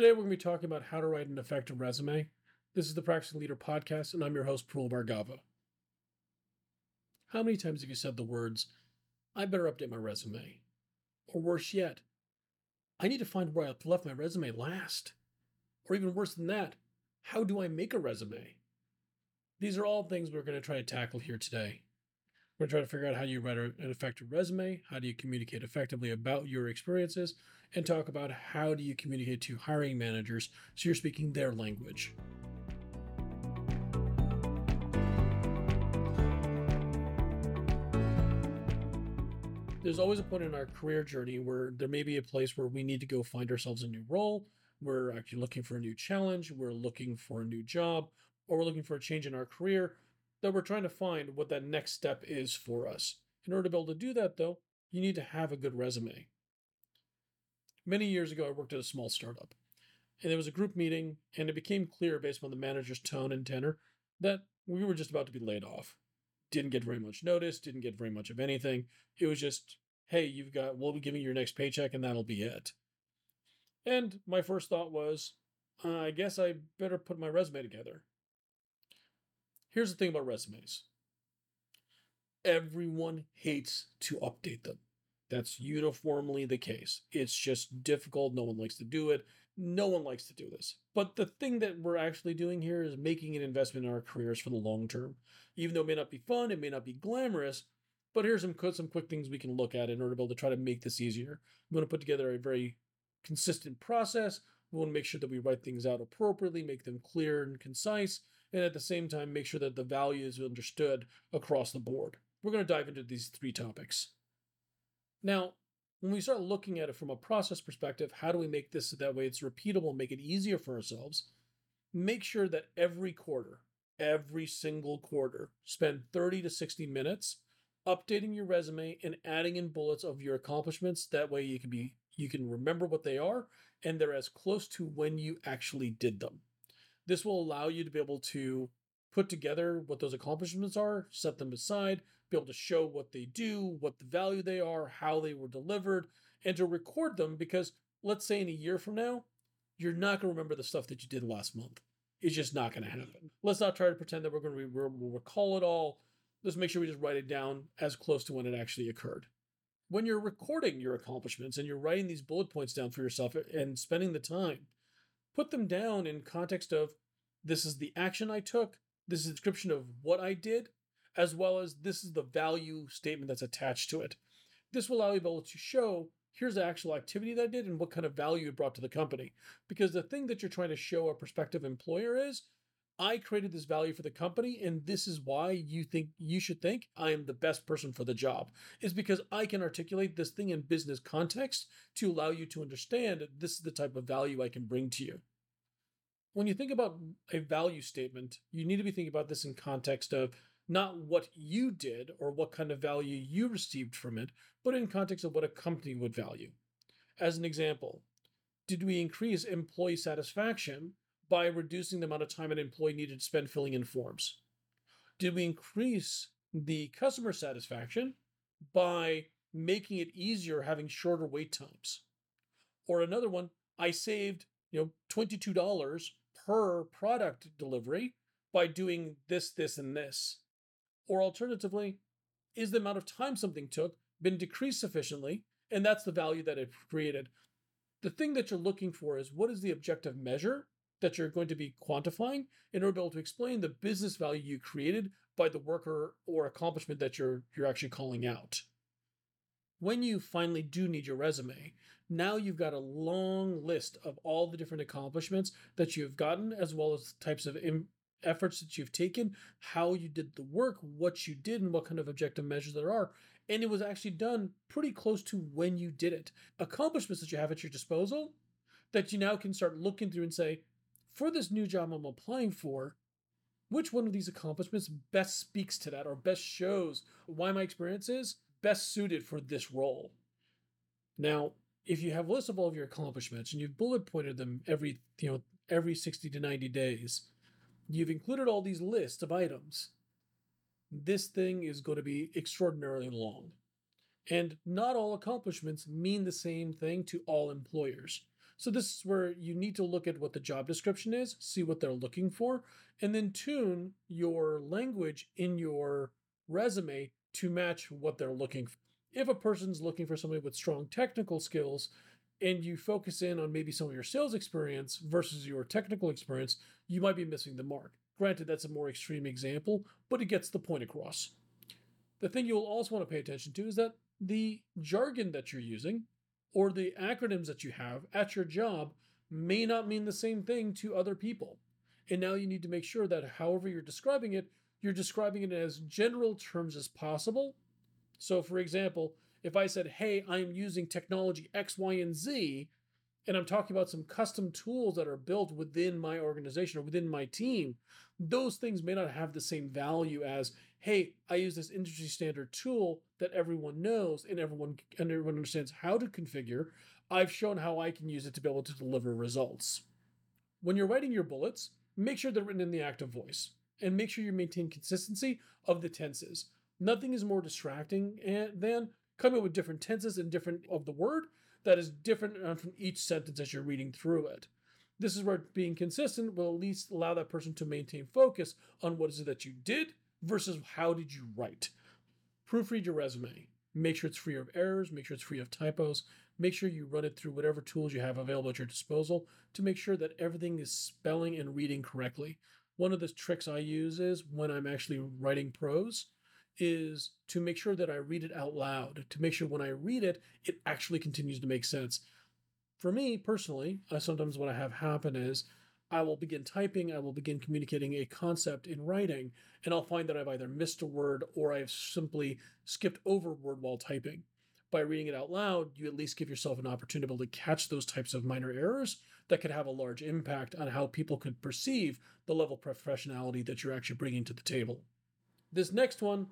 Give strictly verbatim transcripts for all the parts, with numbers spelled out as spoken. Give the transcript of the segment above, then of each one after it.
Today, we're going to be talking about how to write an effective resume. This is the Practicing Leader Podcast, and I'm your host, Parul Bhargava. How many times have you said the words, I better update my resume? Or worse yet, I need to find where I left my resume last. Or even worse than that, how do I make a resume? These are all things we're going to try to tackle here today. We're going to try to figure out how you write an effective resume, how do you communicate effectively about your experiences, and talk about how do you communicate to hiring managers so you're speaking their language. There's always a point in our career journey where there may be a place where we need to go find ourselves a new role. We're actually looking for a new challenge. We're looking for a new job, or we're looking for a change in our career, that we're trying to find what that next step is for us. In order to be able to do that, though, you need to have a good resume. Many years ago, I worked at a small startup, and there was a group meeting, and it became clear based on the manager's tone and tenor that we were just about to be laid off. Didn't get very much notice, didn't get very much of anything. It was just, hey, you've got, we'll be giving you your next paycheck, and that'll be it. And my first thought was, uh, I guess I better put my resume together. Here's the thing about resumes. Everyone hates to update them. That's uniformly the case. It's just difficult. No one likes to do it. No one likes to do this. But the thing that we're actually doing here is making an investment in our careers for the long term. Even though it may not be fun, it may not be glamorous, but here's some, some quick things we can look at in order to be able to try to make this easier. We want to put together a very consistent process. We want to make sure that we write things out appropriately, make them clear and concise, and at the same time, make sure that the value is understood across the board. We're going to dive into these three topics. Now, when we start looking at it from a process perspective, how do we make this so that way it's repeatable and make it easier for ourselves? Make sure that every quarter, every single quarter, spend thirty to sixty minutes updating your resume and adding in bullets of your accomplishments. That way you can be you can remember what they are, and they're as close to when you actually did them. This will allow you to be able to put together what those accomplishments are, set them aside, be able to show what they do, what the value they are, how they were delivered, and to record them, because let's say in a year from now, you're not going to remember the stuff that you did last month. It's just not going to happen. Let's not try to pretend that we're going to re- we'll recall it all. Let's make sure we just write it down as close to when it actually occurred. When you're recording your accomplishments and you're writing these bullet points down for yourself and spending the time, put them down in context of, this is the action I took, this is a description of what I did, as well as this is the value statement that's attached to it. This will allow you to be able to show, here's the actual activity that I did and what kind of value it brought to the company. Because the thing that you're trying to show a prospective employer is, I created this value for the company, and this is why you think you should think I am the best person for the job. It's because I can articulate this thing in business context to allow you to understand this is the type of value I can bring to you. When you think about a value statement, you need to be thinking about this in context of not what you did or what kind of value you received from it, but in context of what a company would value. As an example, did we increase employee satisfaction by reducing the amount of time an employee needed to spend filling in forms? Did we increase the customer satisfaction by making it easier, having shorter wait times? Or another one, I saved, you know, twenty-two dollars per product delivery by doing this, this, and this. Or alternatively, is the amount of time something took been decreased sufficiently? And that's the value that it created. The thing that you're looking for is, what is the objective measure that you're going to be quantifying in order to be able to explain the business value you created by the work or, or accomplishment that you're, you're actually calling out. When you finally do need your resume, now you've got a long list of all the different accomplishments that you've gotten, as well as the types of im- efforts that you've taken, how you did the work, what you did, and what kind of objective measures there are. And it was actually done pretty close to when you did it. Accomplishments that you have at your disposal that you now can start looking through and say, for this new job I'm applying for, which one of these accomplishments best speaks to that or best shows why my experience is best suited for this role? Now, if you have a list of all of your accomplishments and you've bullet pointed them every, you know, every sixty to ninety days, you've included all these lists of items, this thing is going to be extraordinarily long. And not all accomplishments mean the same thing to all employers. So this is where you need to look at what the job description is, see what they're looking for, and then tune your language in your resume to match what they're looking for. If a person's looking for somebody with strong technical skills and you focus in on maybe some of your sales experience versus your technical experience, you might be missing the mark. Granted, that's a more extreme example, but it gets the point across. The thing you'll also want to pay attention to is that the jargon that you're using or the acronyms that you have at your job may not mean the same thing to other people. And now you need to make sure that however you're describing it, you're describing it in as general terms as possible. So for example, if I said, hey, I'm using technology X, Y, and Z, and I'm talking about some custom tools that are built within my organization or within my team, those things may not have the same value as, hey, I use this industry standard tool that everyone knows and everyone and everyone understands how to configure. I've shown how I can use it to be able to deliver results. When you're writing your bullets, make sure they're written in the active voice and make sure you maintain consistency of the tenses. Nothing is more distracting than coming up with different tenses and different of the word that is different from each sentence as you're reading through it. This is where being consistent will at least allow that person to maintain focus on what is it that you did versus how did you write. Proofread your resume. Make sure it's free of errors. Make sure it's free of typos. Make sure you run it through whatever tools you have available at your disposal to make sure that everything is spelling and reading correctly. One of the tricks I use is when I'm actually writing prose is to make sure that I read it out loud, to make sure when I read it, it actually continues to make sense. For me personally, I, sometimes what I have happen is I will begin typing, I will begin communicating a concept in writing, and I'll find that I've either missed a word or I've simply skipped over a word while typing. By reading it out loud, you at least give yourself an opportunity to catch those types of minor errors that could have a large impact on how people could perceive the level of professionality that you're actually bringing to the table. This next one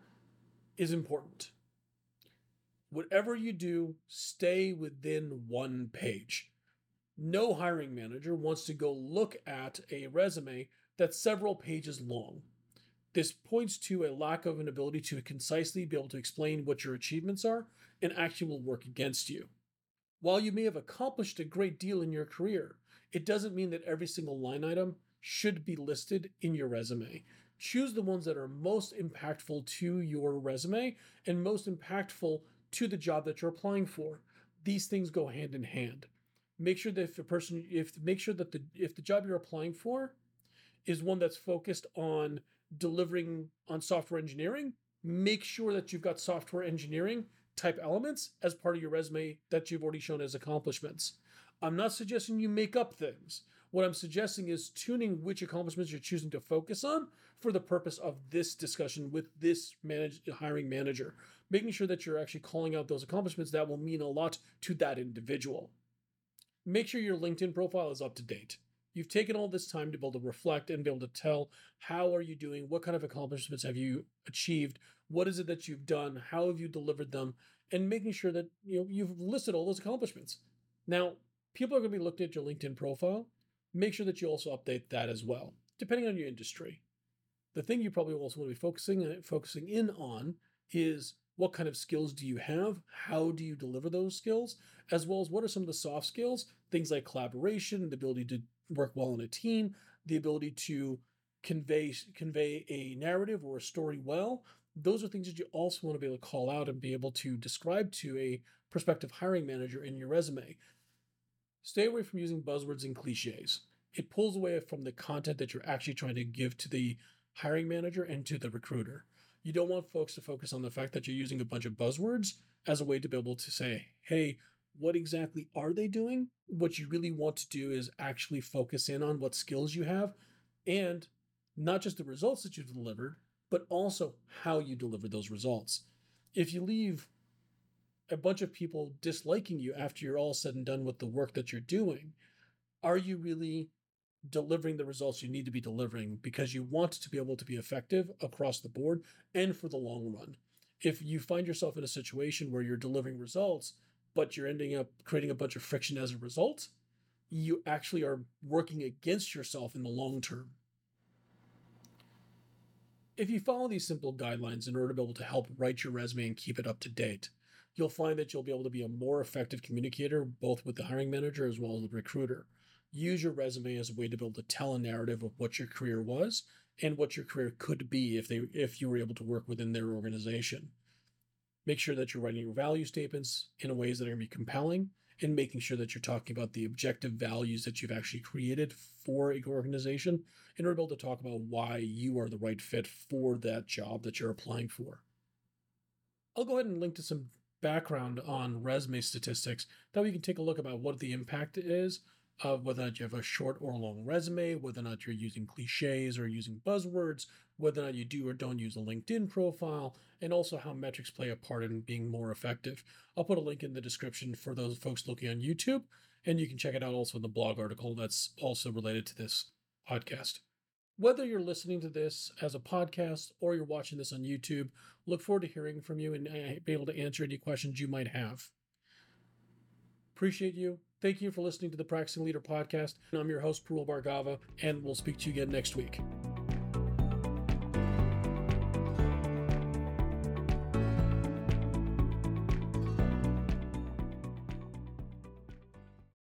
is important. Whatever you do, stay within one page. No hiring manager wants to go look at a resume that's several pages long. This points to a lack of an ability to concisely be able to explain what your achievements are and actually will work against you. While you may have accomplished a great deal in your career, it doesn't mean that every single line item should be listed in your resume. Choose the ones that are most impactful to your resume and most impactful to the job that you're applying for. These things go hand in hand. Make sure that if the person, if make sure that the if the job you're applying for is one that's focused on delivering on software engineering, make sure that you've got software engineering type elements as part of your resume that you've already shown as accomplishments. I'm not suggesting you make up things. What I'm suggesting is tuning which accomplishments you're choosing to focus on for the purpose of this discussion with this manage, hiring manager, making sure that you're actually calling out those accomplishments that will mean a lot to that individual. Make sure your LinkedIn profile is up to date. You've taken all this time to be able to reflect and be able to tell how are you doing, what kind of accomplishments have you achieved, what is it that you've done, how have you delivered them, and making sure that you know, you've listed all those accomplishments. Now, people are going to be looking at your LinkedIn profile. Make sure that you also update that as well, depending on your industry. The thing you probably also want to be focusing, focusing in on is what kind of skills do you have? How do you deliver those skills? As well as what are some of the soft skills? Things like collaboration, the ability to work well in a team, the ability to convey, convey a narrative or a story well. Those are things that you also want to be able to call out and be able to describe to a prospective hiring manager in your resume. Stay away from using buzzwords and cliches. It pulls away from the content that you're actually trying to give to the hiring manager and to the recruiter. You don't want folks to focus on the fact that you're using a bunch of buzzwords as a way to be able to say, hey, what exactly are they doing? What you really want to do is actually focus in on what skills you have and not just the results that you've delivered, but also how you deliver those results. If you leave a bunch of people disliking you after you're all said and done with the work that you're doing, are you really delivering the results you need to be delivering? Because you want to be able to be effective across the board and for the long run. If you find yourself in a situation where you're delivering results, but you're ending up creating a bunch of friction as a result, you actually are working against yourself in the long term. If you follow these simple guidelines in order to be able to help write your resume and keep it up to date, you'll find that you'll be able to be a more effective communicator, both with the hiring manager as well as the recruiter. Use your resume as a way to be able to tell a narrative of what your career was and what your career could be if they if you were able to work within their organization. Make sure that you're writing your value statements in ways that are going to be compelling and making sure that you're talking about the objective values that you've actually created for an organization in order to be able to talk about why you are the right fit for that job that you're applying for. I'll go ahead and link to some background on resume statistics. That way you can take a look about what the impact is of whether or not you have a short or long resume, whether or not you're using cliches or using buzzwords, whether or not you do or don't use a LinkedIn profile, and also how metrics play a part in being more effective. I'll put a link in the description for those folks looking on YouTube, and you can check it out also in the blog article that's also related to this podcast. Whether you're listening to this as a podcast or you're watching this on YouTube, look forward to hearing from you and be able to answer any questions you might have. Appreciate you. Thank you for listening to the Practicing Leader Podcast. I'm your host, Parul Bhargava, and we'll speak to you again next week.